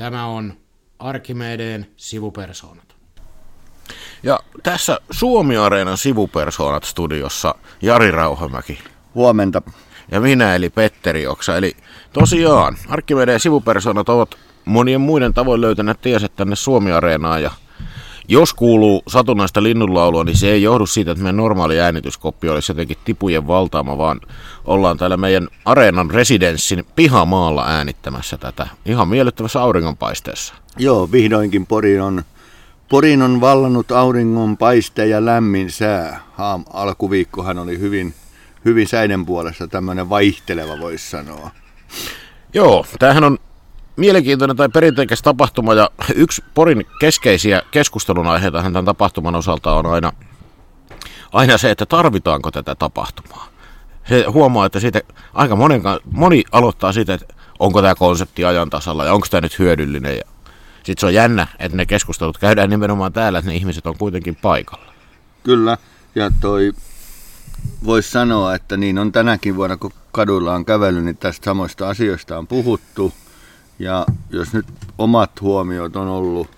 Tämä on Arkhimedeen sivupersonat. Ja tässä SuomiAreenan sivupersonat-studiossa Jari Rauhamäki. Huomenta. Ja minä eli Petteri Oksa. Eli tosiaan Arkhimedeen sivupersonat ovat monien muiden tavoin löytäneet tiensä tänne SuomiAreenaan. Ja jos kuuluu satunnaista linnunlaulua, niin se ei johdu siitä, että meidän normaali äänityskoppi olisi jotenkin tipujen valtaama, vaan ollaan täällä meidän areenan residenssin pihamaalla äänittämässä tätä ihan miellyttävässä auringonpaisteessa. Joo, vihdoinkin Porin on vallannut auringonpaiste ja lämmin sää. Alkuviikkohan oli hyvin säiden puolesta tämmöinen vaihteleva, voisi sanoa. Joo, tämähän on mielenkiintoinen tai perinteikäs tapahtuma, ja yksi Porin keskeisiä keskustelun aiheita tämän tapahtuman osalta on aina se, että tarvitaanko tätä tapahtumaa. Se huomaa, että siitä aika moni aloittaa siitä, että onko tämä konsepti ajan tasalla ja onko tämä nyt hyödyllinen. Sitten se on jännä, että ne keskustelut käydään nimenomaan täällä, että ne ihmiset on kuitenkin paikalla. Kyllä, ja toi voisi sanoa, että niin on tänäkin vuonna, kun kaduilla on kävellyt, niin tästä samoista asioista on puhuttu. Ja jos nyt omat huomiot on ollut,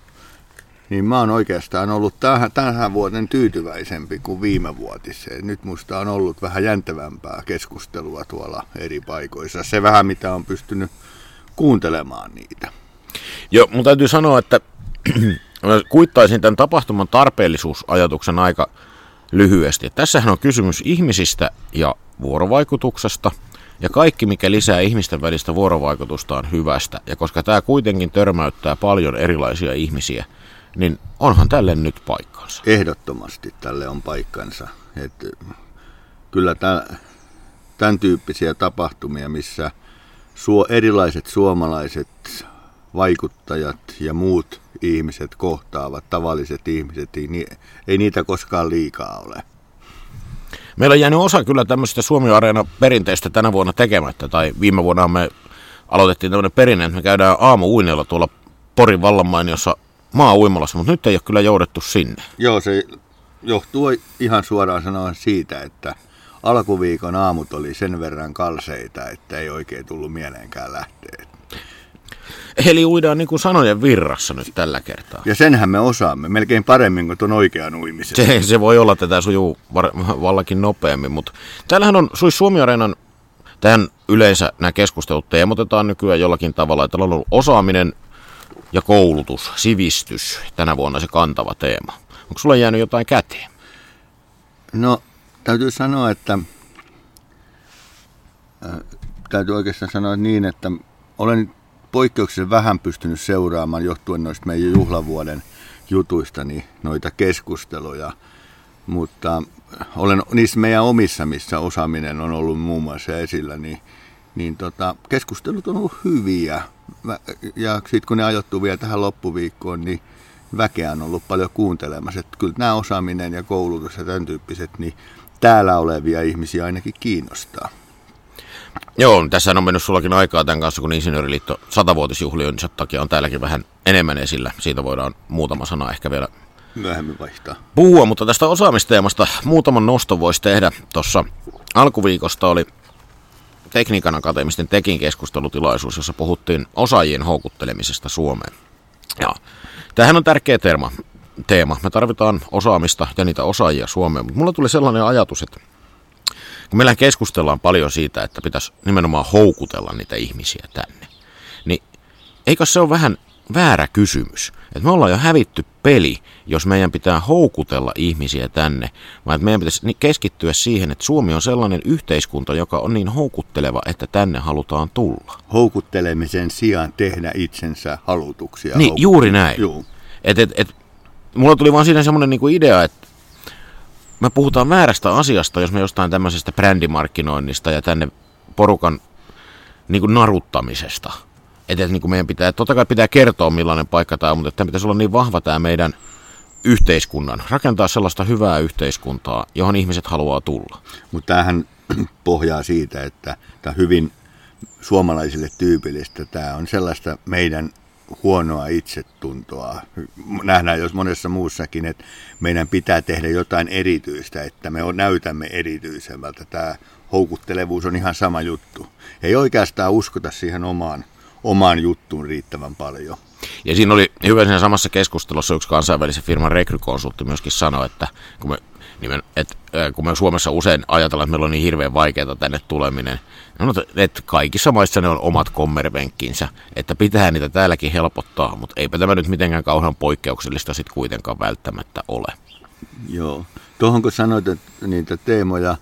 niin mä oon oikeastaan ollut tähän vuoden tyytyväisempi kuin viime vuotiseen. Nyt musta on ollut vähän jäntävämpää keskustelua tuolla eri paikoissa. Se vähän, mitä on pystynyt kuuntelemaan niitä. Joo, mun täytyy sanoa, että kuittaisin tämän tapahtuman tarpeellisuusajatuksen aika lyhyesti. Tässähän on kysymys ihmisistä ja vuorovaikutuksesta. Ja kaikki, mikä lisää ihmisten välistä vuorovaikutusta, on hyvästä. Ja koska tämä kuitenkin törmäyttää paljon erilaisia ihmisiä, niin onhan tälle nyt paikkansa. Ehdottomasti tälle on paikkansa. Et kyllä tämän tyyppisiä tapahtumia, missä erilaiset suomalaiset vaikuttajat ja muut ihmiset kohtaavat, tavalliset ihmiset, ei niitä koskaan liikaa ole. Meillä on jäänyt osa kyllä tämmöisistä SuomiAreena-perinteistä tänä vuonna tekemättä, tai viime vuonna me aloitettiin tämmöinen perinne, että me käydään aamuuineilla tuolla Porin vallanmainiossa maa-uimalassa, mutta nyt ei ole kyllä joudettu sinne. Joo, se johtuu ihan suoraan sanoen siitä, että alkuviikon aamut oli sen verran kalseita, että ei oikein tullut mieleenkään lähteä. Eli uidaan niin kuin sanojen virrassa nyt tällä kertaa. Ja senhän me osaamme, melkein paremmin kuin tuon oikean uimisen. Se voi olla, että tämä sujuu vallakin nopeammin, mutta täällähän on SuomiAreenan, tähän yleensä nämä keskustelut teemotetaan nykyään jollakin tavalla, että on ollut osaaminen ja koulutus, sivistys, tänä vuonna se kantava teema. Onko sulla jäänyt jotain käteen? No, täytyy sanoa, että täytyy oikeastaan sanoa niin, että olen poikkeuksellisen vähän pystynyt seuraamaan johtuen noista meidän juhlavuoden jutuista niin noita keskusteluja, mutta olen niissä meidän omissa, missä osaaminen on ollut muun muassa esillä, niin keskustelut on ollut hyviä. Ja sitten kun ne ajoittuu vielä tähän loppuviikkoon, niin väkeä on ollut paljon kuuntelemassa. Että kyllä nämä osaaminen ja koulutus ja tämän tyyppiset, niin täällä olevia ihmisiä ainakin kiinnostaa. Joo, tässä on mennyt sullakin aikaa tämän kanssa, kun Insinööriliitto 100-vuotisjuhlioinsa takia on täälläkin vähän enemmän esillä. Siitä voidaan muutama sana ehkä vielä myöhemmin vaihtaa. Puhua, mutta tästä osaamisteemasta muutaman noston voisi tehdä. Tuossa alkuviikosta oli Tekniikan akateemisten tekin keskustelutilaisuus, jossa puhuttiin osaajien houkuttelemisesta Suomeen. Ja tämähän on tärkeä teema. Me tarvitaan osaamista ja niitä osaajia Suomeen, mutta mulla tuli sellainen ajatus, että kun meillä keskustellaan paljon siitä, että pitäisi nimenomaan houkutella niitä ihmisiä tänne, niin eikö se ole vähän väärä kysymys? Että me ollaan jo hävitty peli, jos meidän pitää houkutella ihmisiä tänne, vaan että meidän pitäisi keskittyä siihen, että Suomi on sellainen yhteiskunta, joka on niin houkutteleva, että tänne halutaan tulla. Houkuttelemisen sijaan tehdä itsensä halutuksia. Niin, juuri näin. Mulla tuli vaan siinä semmoinen niinku idea, että me puhutaan väärästä asiasta, jos me jostain tämmöisestä brändimarkkinoinnista ja tänne porukan niin kuin naruttamisesta. Että niin kuin meidän pitää, totta kai pitää kertoa millainen paikka tämä on, mutta tämä pitäisi olla niin vahva tämä meidän yhteiskunnan. Rakentaa sellaista hyvää yhteiskuntaa, johon ihmiset haluaa tulla. Mutta tämähän pohjaa siitä, että tämä hyvin suomalaisille tyypillistä, tämä on sellaista meidän huonoa itsetuntoa. Nähdään jos monessa muussakin, että meidän pitää tehdä jotain erityistä, että me näytämme erityisemmältä. Tämä houkuttelevuus on ihan sama juttu. Ei oikeastaan uskota siihen omaan juttuun riittävän paljon. Ja siinä oli hyvä siinä samassa keskustelussa yksi kansainvälisen firman rekrykonsultti myöskin sanoi, että kun me Suomessa usein ajatellaan, että meillä on niin hirveän vaikeaa tänne tuleminen, että kaikissa maissa ne on omat kommervenkkinsä, että pitää niitä täälläkin helpottaa, mutta eipä tämä nyt mitenkään kauhean poikkeuksellista sitten kuitenkaan välttämättä ole. Joo. Tuohon kun sanoit niitä teemoja,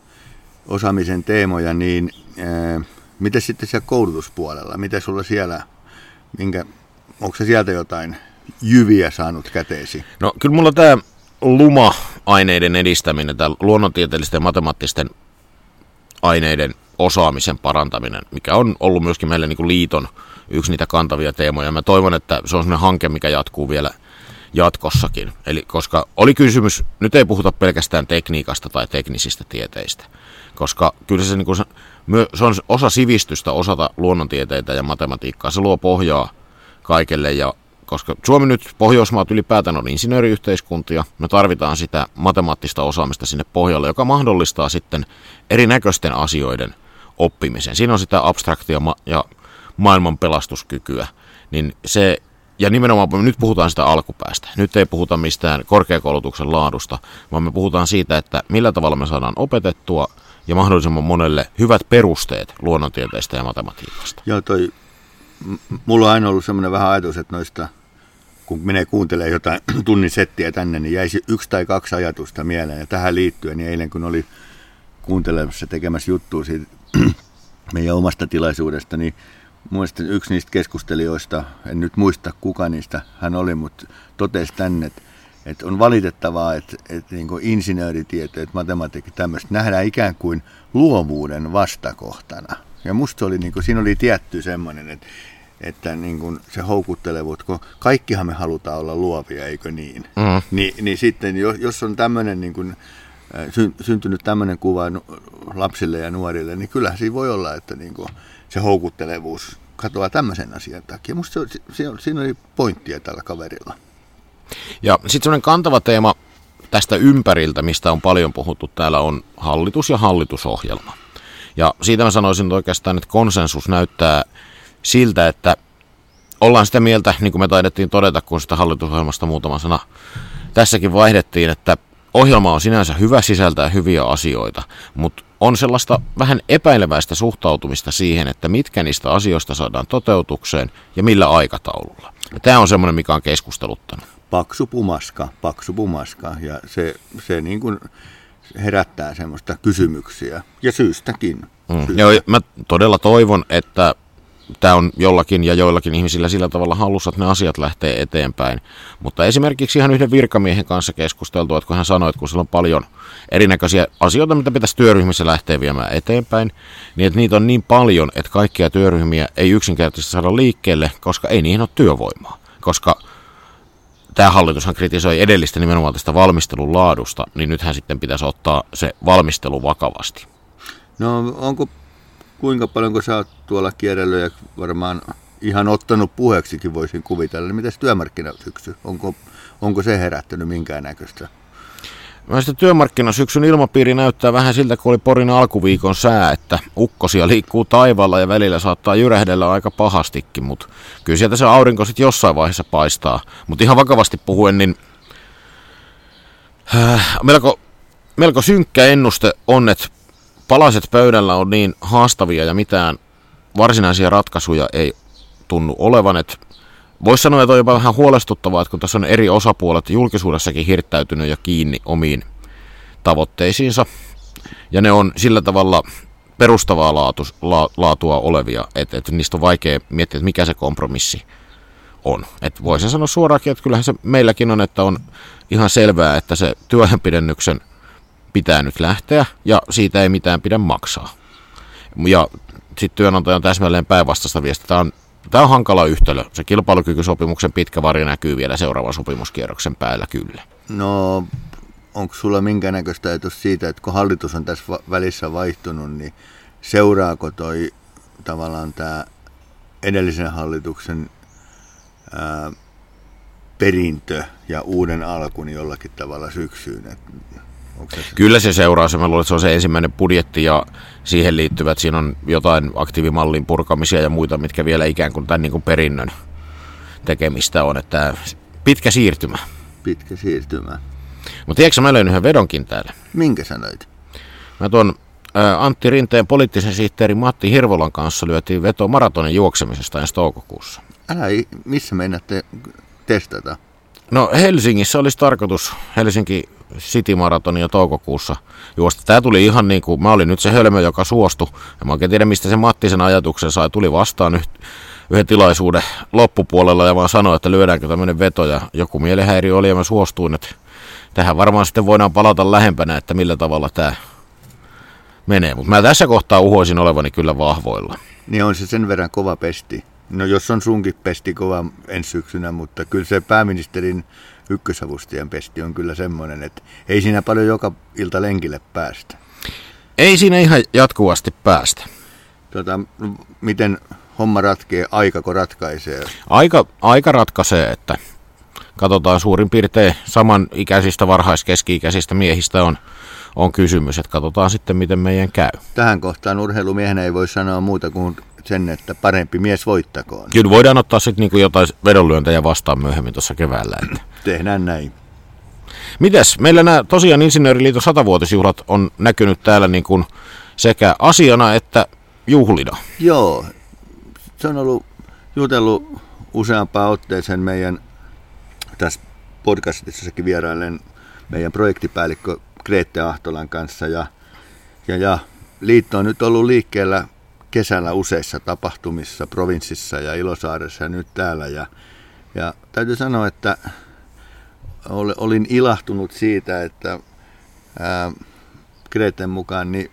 osaamisen teemoja, niin miten sitten siellä koulutuspuolella? Miten sulla siellä, onko se sieltä jotain jyviä saanut käteesi? No kyllä mulla tämä luma-aineiden edistäminen, tämä luonnontieteellisten ja matemaattisten aineiden osaamisen parantaminen, mikä on ollut myöskin meille niin kuin liiton yksi niitä kantavia teemoja. Mä toivon, että se on sellainen hanke, mikä jatkuu vielä jatkossakin. Eli koska oli kysymys, nyt ei puhuta pelkästään tekniikasta tai teknisistä tieteistä, koska kyllä se, niin kuin se on osa sivistystä, osata luonnontieteitä ja matematiikkaa. Se luo pohjaa kaikelle, ja koska Suomi nyt, Pohjoismaat ylipäätään on insinööriyhteiskuntia, me tarvitaan sitä matemaattista osaamista sinne pohjalle, joka mahdollistaa sitten erinäköisten asioiden oppimisen. Siinä on sitä abstraktia ja maailman pelastuskykyä, niin se, ja nimenomaan nyt puhutaan sitä alkupäästä. Nyt ei puhuta mistään korkeakoulutuksen laadusta, vaan me puhutaan siitä, että millä tavalla me saadaan opetettua ja mahdollisimman monelle hyvät perusteet luonnontieteistä ja matematiikasta. Joo, mulla on aina ollut semmoinen vähän ajatus, että noista, kun menee kuuntelemaan jotain tunnin settiä tänne, niin jäisi yksi tai kaksi ajatusta mieleen. Ja tähän liittyen, niin eilen kun oli kuuntelemassa tekemässä juttua siitä meidän omasta tilaisuudesta, niin mun mielestä yksi niistä keskustelijoista, en nyt muista kuka niistä hän oli, mutta totesi tänne, että on valitettavaa, että niin kuin insinööritieteet, matematiikka, tämmöistä nähdään ikään kuin luovuuden vastakohtana. Ja musta oli, niin kuin, siinä oli tietty semmoinen, että niin kuin se houkuttelevuus, kun kaikkihan me halutaan olla luovia, eikö niin? Mm. Niin sitten, jos on tämmöinen, niin kuin, syntynyt tämmöinen kuva lapsille ja nuorille, niin kyllähän siinä voi olla, että niin kuin se houkuttelevuus katoaa tämmöisen asian takia. Musta siinä oli pointtia tällä kaverilla. Ja sitten semmoinen kantava teema tästä ympäriltä, mistä on paljon puhuttu täällä, on hallitus ja hallitusohjelma. Ja siitä mä sanoisin että oikeastaan, että konsensus näyttää siltä, että ollaan sitä mieltä, niin kuin me taidettiin todeta, kun sitä hallitusohjelmasta muutama sana tässäkin vaihdettiin, että ohjelma on sinänsä hyvä, sisältää hyviä asioita, mutta on sellaista vähän epäileväistä suhtautumista siihen, että mitkä niistä asioista saadaan toteutukseen ja millä aikataululla. Ja tämä on semmoinen, mikä on keskusteluttanut. Paksu pumaska ja se niin kuin herättää semmoista kysymyksiä, ja syystäkin. Joo, mä todella toivon, että tämä on jollakin ja joillakin ihmisillä sillä tavalla halussa, että ne asiat lähtee eteenpäin. Mutta esimerkiksi ihan yhden virkamiehen kanssa keskusteltu, että kun hän sanoi, että kun siellä on paljon erinäköisiä asioita, mitä pitäisi työryhmissä lähteä viemään eteenpäin, niin että niitä on niin paljon, että kaikkia työryhmiä ei yksinkertaisesti saada liikkeelle, koska ei niihin ole työvoimaa, koska tämä hallitushan kritisoi edellistä nimenomaan tästä valmistelun laadusta, niin nythän sitten pitäisi ottaa se valmistelu vakavasti. No kuinka paljon, kun sä oot tuolla kierrellyt ja varmaan ihan ottanut puheeksikin voisin kuvitella, niin mitäs työmarkkinasyksy, onko se herättänyt minkäännäköistä? Mä sitä työmarkkinasyksyn ilmapiiri näyttää vähän siltä, kun oli Porin alkuviikon sää, että ukkosia liikkuu taivaalla ja välillä saattaa jyrähdellä aika pahastikin, mutta kyllä sieltä se aurinko sitten jossain vaiheessa paistaa. Mutta ihan vakavasti puhuen, niin melko synkkä ennuste on, että palaset pöydällä on niin haastavia ja mitään varsinaisia ratkaisuja ei tunnu olevan, että voisi sanoa, että on jopa vähän huolestuttavaa, että kun tässä on eri osapuolet julkisuudessakin hirttäytynyt ja kiinni omiin tavoitteisiinsa, ja ne on sillä tavalla perustavaa laatua olevia, että niistä on vaikea miettiä, että mikä se kompromissi on. Että voisin sanoa suoraankin, että kyllähän se meilläkin on, että on ihan selvää, että se työhönpidennyksen pitää nyt lähteä, ja siitä ei mitään pidä maksaa. Ja sitten työnantaja on täsmälleen päinvastaista viestiä. Tämä on hankala yhtälö. Se kilpailukykysopimuksen pitkä varjo näkyy vielä seuraavan sopimuskierroksen päällä kyllä. No, onko sulla minkäännäköistä ajatus siitä, että kun hallitus on tässä välissä vaihtunut, niin seuraako toi tavallaan tämä edellisen hallituksen perintö ja uuden alku niin jollakin tavalla syksyyn? Kyllä se seuraa. Mä luulen, että se on se ensimmäinen budjetti ja siihen liittyvät. Siinä on jotain aktiivimallin purkamisia ja muita, mitkä vielä ikään kuin tämän niin kuin perinnön tekemistä on, että pitkä siirtymä. Pitkä siirtymä. Mutta tiedätkö, mä löin yhden vedonkin täällä. Minkä sä löit? Mä tuon Antti Rinteen poliittisen sihteeri Matti Hirvolan kanssa lyötiin veto maratonin juoksemisesta ensi toukokuussa. Missä meinaatte testata? No Helsingissä olisi tarkoitus Helsinki City-maratonia toukokuussa juosta. Tämä tuli ihan niin kuin, mä olin nyt se hölmö, joka suostui. Ja mä oikein tiedä, mistä se Matti sen ajatuksen sai. Tuli vastaan nyt yhden tilaisuuden loppupuolella ja vaan sanoi, että lyödäänkö tämmöinen veto. Ja joku mielenhäiriö oli ja mä suostuin, että tähän varmaan sitten voidaan palata lähempänä, että millä tavalla tämä menee. Mutta mä tässä kohtaa uhoisin olevani kyllä vahvoilla. Niin on se sen verran kova pesti. No jos on sunkin pesti kova ensi syksynä, mutta kyllä se pääministerin ykkösavustajan pesti on kyllä semmoinen, että ei siinä paljon joka ilta lenkille päästä. Ei siinä ihan jatkuvasti päästä. Miten homma ratkee? Aikako ratkaisee? Aika ratkaisee, että katsotaan suurin piirtein samanikäisistä varhaiskeski-ikäisistä miehistä on kysymys, että katsotaan sitten miten meidän käy. Tähän kohtaan urheilumiehenä ei voi sanoa muuta kuin sen, että parempi mies voittakoon. Kyllä voidaan ottaa sitten niinku jotain vedonlyöntejä vastaan myöhemmin tuossa keväällä. Että. Tehdään näin. Mitäs? Meillä nämä tosiaan Insinööriliiton 100-vuotisjuhlat on näkynyt täällä niin kuin sekä asiana että juhlina. Joo. Se on ollut jutellut useampaan otteeseen meidän tässä podcastissakin vieraillen meidän projektipäällikkö Kreeta Ahtolan kanssa ja liitto on nyt ollut liikkeellä kesällä useissa tapahtumissa provinssissa ja Ilosaaressa ja nyt täällä. Ja täytyy sanoa, että olin ilahtunut siitä, että Kreeten mukaan niin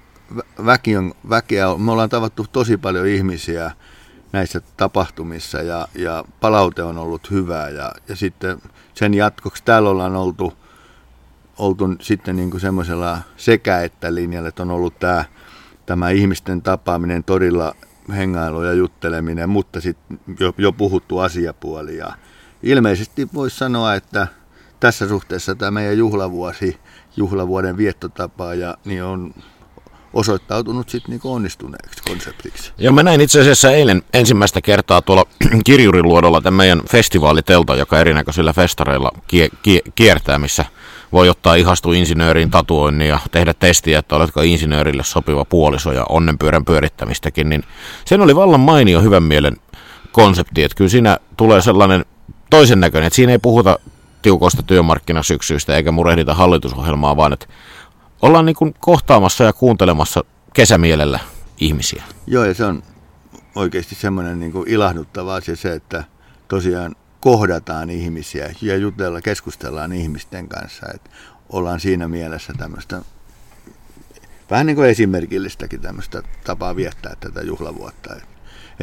väkeä on. Me ollaan tavattu tosi paljon ihmisiä näissä tapahtumissa ja palaute on ollut hyvää. Ja sitten sen jatkoksi täällä ollaan oltu sitten niin kuin semmoisella sekä että linjalla, että on ollut tämä ihmisten tapaaminen, torilla hengailu ja jutteleminen, mutta sitten jo puhuttu asiapuoli. Ja ilmeisesti voisi sanoa, että tässä suhteessa tämä meidän juhlavuoden viettotapa ja niin on osoittautunut sitten niin onnistuneeksi konseptiksi. Ja mä näin itse asiassa eilen ensimmäistä kertaa tuolla Kirjurinluodolla tämän meidän festivaalitelta, joka erinäköisillä festareilla kiertää, missä voi ottaa ihastua insinööriin tatuoinnin ja tehdä testiä, että oletko insinöörille sopiva puoliso ja onnenpyörän pyörittämistäkin, niin sen oli vallan mainio hyvän mielen konsepti, että kyllä siinä tulee sellainen toisen näköinen, että siinä ei puhuta tiukoista työmarkkinasyksyistä eikä murehdita hallitusohjelmaa, vaan että ollaan niin kuin kohtaamassa ja kuuntelemassa kesämielellä ihmisiä. Joo, ja se on oikeasti semmoinen niin kuin ilahduttava asia se, että tosiaan kohdataan ihmisiä ja keskustellaan ihmisten kanssa. Että ollaan siinä mielessä tämmöistä, vähän niin kuin esimerkillistäkin tämmöistä tapaa viettää tätä juhlavuotta. Että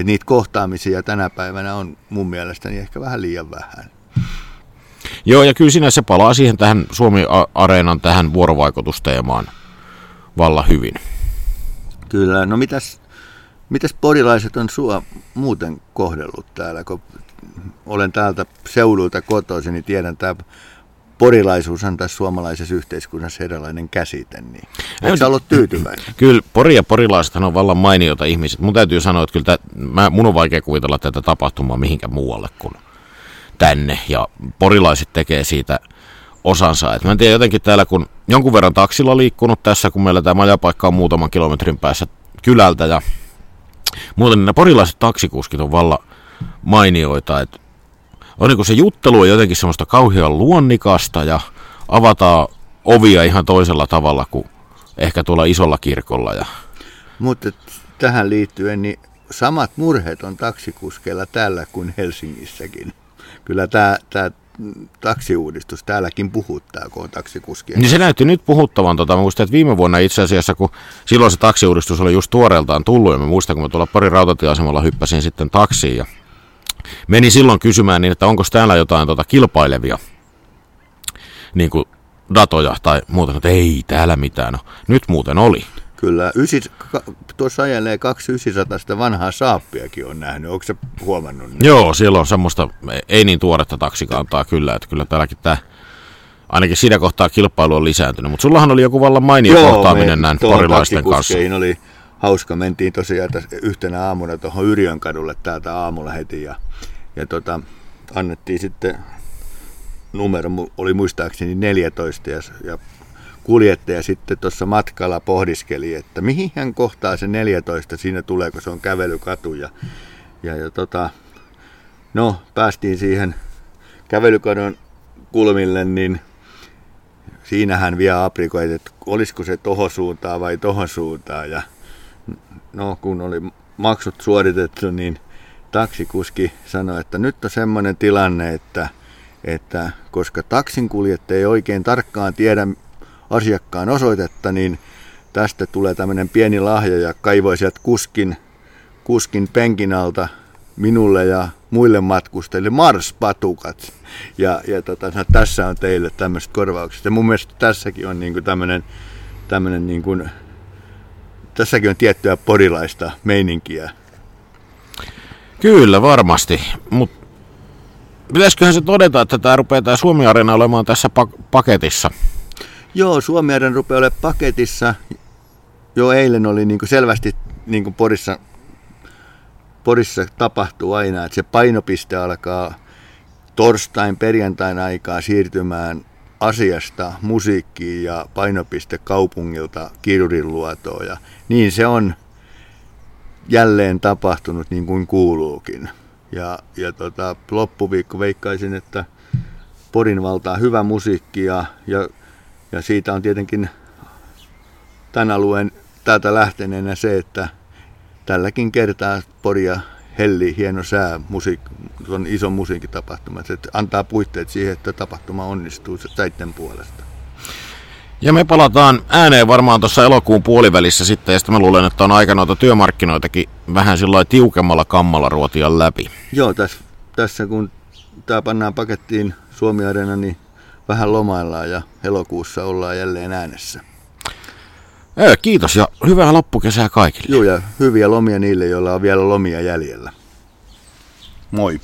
niitä kohtaamisia tänä päivänä on mun mielestäni ehkä vähän liian vähän. Joo, ja kyllä siinä se palaa siihen tähän SuomiAreenan tähän vuorovaikutusteemaan vallan hyvin. Kyllä, no mitäs porilaiset on sua muuten kohdellut täällä, kun olen täältä seudulta kotoisin, niin tiedän, tämä porilaisuus on tässä suomalaisessa yhteiskunnassa erilainen käsite. Niin. Onko sä ollut tyytyväinen? Kyllä, Pori ja porilaisethan on vallan mainiota ihmiset. Mun täytyy sanoa, että kyllä mun on vaikea kuvitella tätä tapahtumaa mihinkä muualle kuin tänne. Ja porilaiset tekee siitä osansa. Et mä en tiedä, jotenkin täällä, kun jonkun verran taksilla liikkunut tässä, kun meillä tämä majapaikka on muutaman kilometrin päässä kylältä. Ja muuten nämä porilaiset taksikuskit on vallan mainioita, että on niin kuin se juttelu on jotenkin semmoista kauhean luonnikasta ja avataan ovia ihan toisella tavalla kuin ehkä tuolla isolla kirkolla. Mutta tähän liittyen niin samat murheet on taksikuskeilla täällä kuin Helsingissäkin. Kyllä tämä taksiuudistus täälläkin puhuttaa, kun on taksikuskia. Niin se näytti nyt puhuttavan. Mä muistan, että viime vuonna itse asiassa, kun silloin se taksiuudistus oli just tuoreeltaan tullut ja mä muistan, kun mä tuolla Porin rautatieasemalla hyppäsin sitten taksiin ja menin silloin kysymään niin, että onko täällä jotain kilpailevia niin kuin datoja tai muuta, että ei täällä mitään. No, nyt muuten oli. Kyllä, tuossa ajelee 2900 vanhaa saappiakin on nähnyt, onko se huomannut? Näin? Joo, siellä on semmoista, ei niin tuoretta taksikantaa kyllä, että kyllä täälläkin tämä, ainakin siinä kohtaa kilpailu on lisääntynyt, mutta sullahan oli joku vallan mainio kohtaaminen näin porilaisten kanssa. Joo, oli hauska, mentiin tosiaan yhtenä aamuna tuohon Yrjönkadulle täältä aamulla heti ja annettiin sitten numero, oli muistaakseni 14, ja kuljettaja sitten tuossa matkalla pohdiskeli, että mihin hän kohtaa se 14 siinä tulee, kun se on kävelykatu. No, päästiin siihen kävelykadon kulmille, niin siinähän vielä aprikoit, että olisiko se tohon suuntaan vai tohon suuntaan. Ja no, kun oli maksut suoritettu, niin taksikuski sanoi, että nyt on semmoinen tilanne, että koska taksinkuljettaja ei oikein tarkkaan tiedä asiakkaan osoitetta, niin tästä tulee tämmöinen pieni lahja, ja kaivoi sieltä kuskin penkin alta minulle ja muille matkustajille Mars-patukat. Tässä on teille tämmöiset korvaukset. Ja mun mielestä tässäkin on niinku tämmöinen niinku, tässäkin on tiettyä porilaista meininkiä. Kyllä, varmasti. Mutta pitäisiköhän se todeta, että tämä rupeaa tämä SuomiAreena olemaan tässä paketissa? Joo, SuomiAreena rupeaa olemaan paketissa. Jo eilen oli niinku selvästi niinku Porissa tapahtuu aina, että se painopiste alkaa torstain, perjantain aikaa siirtymään asiasta musiikkiin ja painopiste kaupungilta Kirjurinluotoon. Ja niin se on jälleen tapahtunut niin kuin kuuluukin. Loppuviikko veikkaisin, että Porin valtaa hyvä musiikki ja siitä on tietenkin tämän alueen täältä lähteneenä se, että tälläkin kertaa Poria helli hieno sää, on iso musiikkitapahtuma. Se antaa puitteet siihen, että tapahtuma onnistuu säitten puolesta. Ja me palataan ääneen varmaan tuossa elokuun puolivälissä sitten, ja sitten mä luulen, että on aika noita työmarkkinoitakin vähän sillä tiukemmalla kammalla ruotia läpi. Joo, tässä kun tämä pannaan pakettiin SuomiAreena, niin vähän lomaillaan ja elokuussa ollaan jälleen äänessä. Kiitos ja hyvää loppukesää kaikille. Joo, ja hyviä lomia niille, joilla on vielä lomia jäljellä. Moi.